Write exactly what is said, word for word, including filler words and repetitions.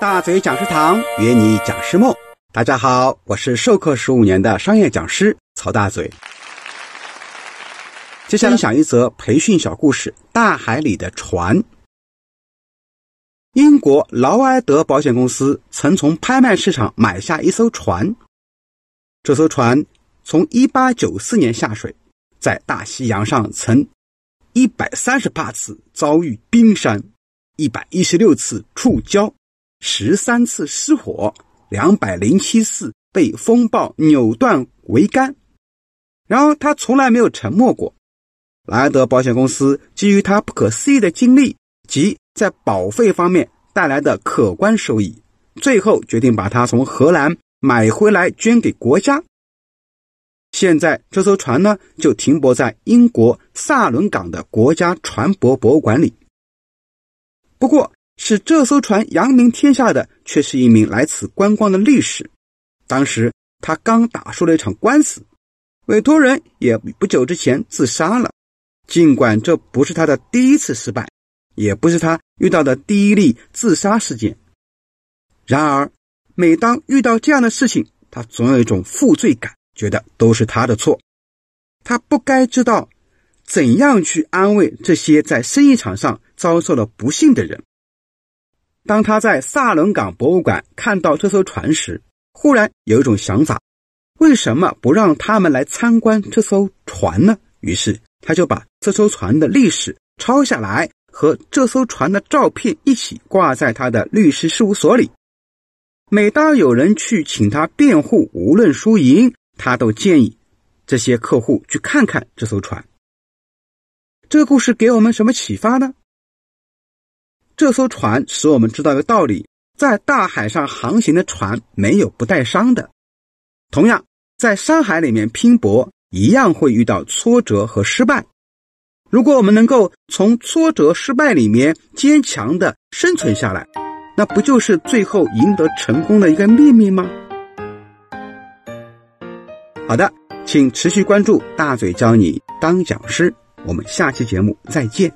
大嘴讲师堂约你讲师梦。大家好，我是授课十五年的商业讲师曹大嘴。接下来分享一则培训小故事，大海里的船。英国劳埃德保险公司曾从拍卖市场买下一艘船，这艘船从一八九四年下水，在大西洋上曾一百三十八次遭遇冰山，一百一十六次触礁，十三次失火，二百零七次被风暴扭断桅杆。然而他从来没有沉没过。劳埃德保险公司基于他不可思议的经历及在保费方面带来的可观收益，最后决定把它从荷兰买回来捐给国家。现在这艘船呢，就停泊在英国萨伦港的国家船舶博物馆里。不过使这艘船扬名天下的却是一名来此观光的律师，当时他刚打输了一场官司，委托人也不久之前自杀了。尽管这不是他的第一次失败，也不是他遇到的第一例自杀事件，然而每当遇到这样的事情，他总有一种负罪感，觉得都是他的错。他不该知道怎样去安慰这些在生意场上遭受了不幸的人。当他在萨伦港博物馆看到这艘船时，忽然有一种想法，为什么不让他们来参观这艘船呢？于是他就把这艘船的历史抄下来，和这艘船的照片一起挂在他的律师事务所里。每当有人去请他辩护，无论输赢，他都建议这些客户去看看这艘船。这个故事给我们什么启发呢？这艘船使我们知道一个道理，在大海上航行的船没有不带伤的。同样，在山海里面拼搏，一样会遇到挫折和失败。如果我们能够从挫折失败里面坚强地生存下来，那不就是最后赢得成功的一个秘密吗？好的，请持续关注大嘴教你当讲师，我们下期节目再见。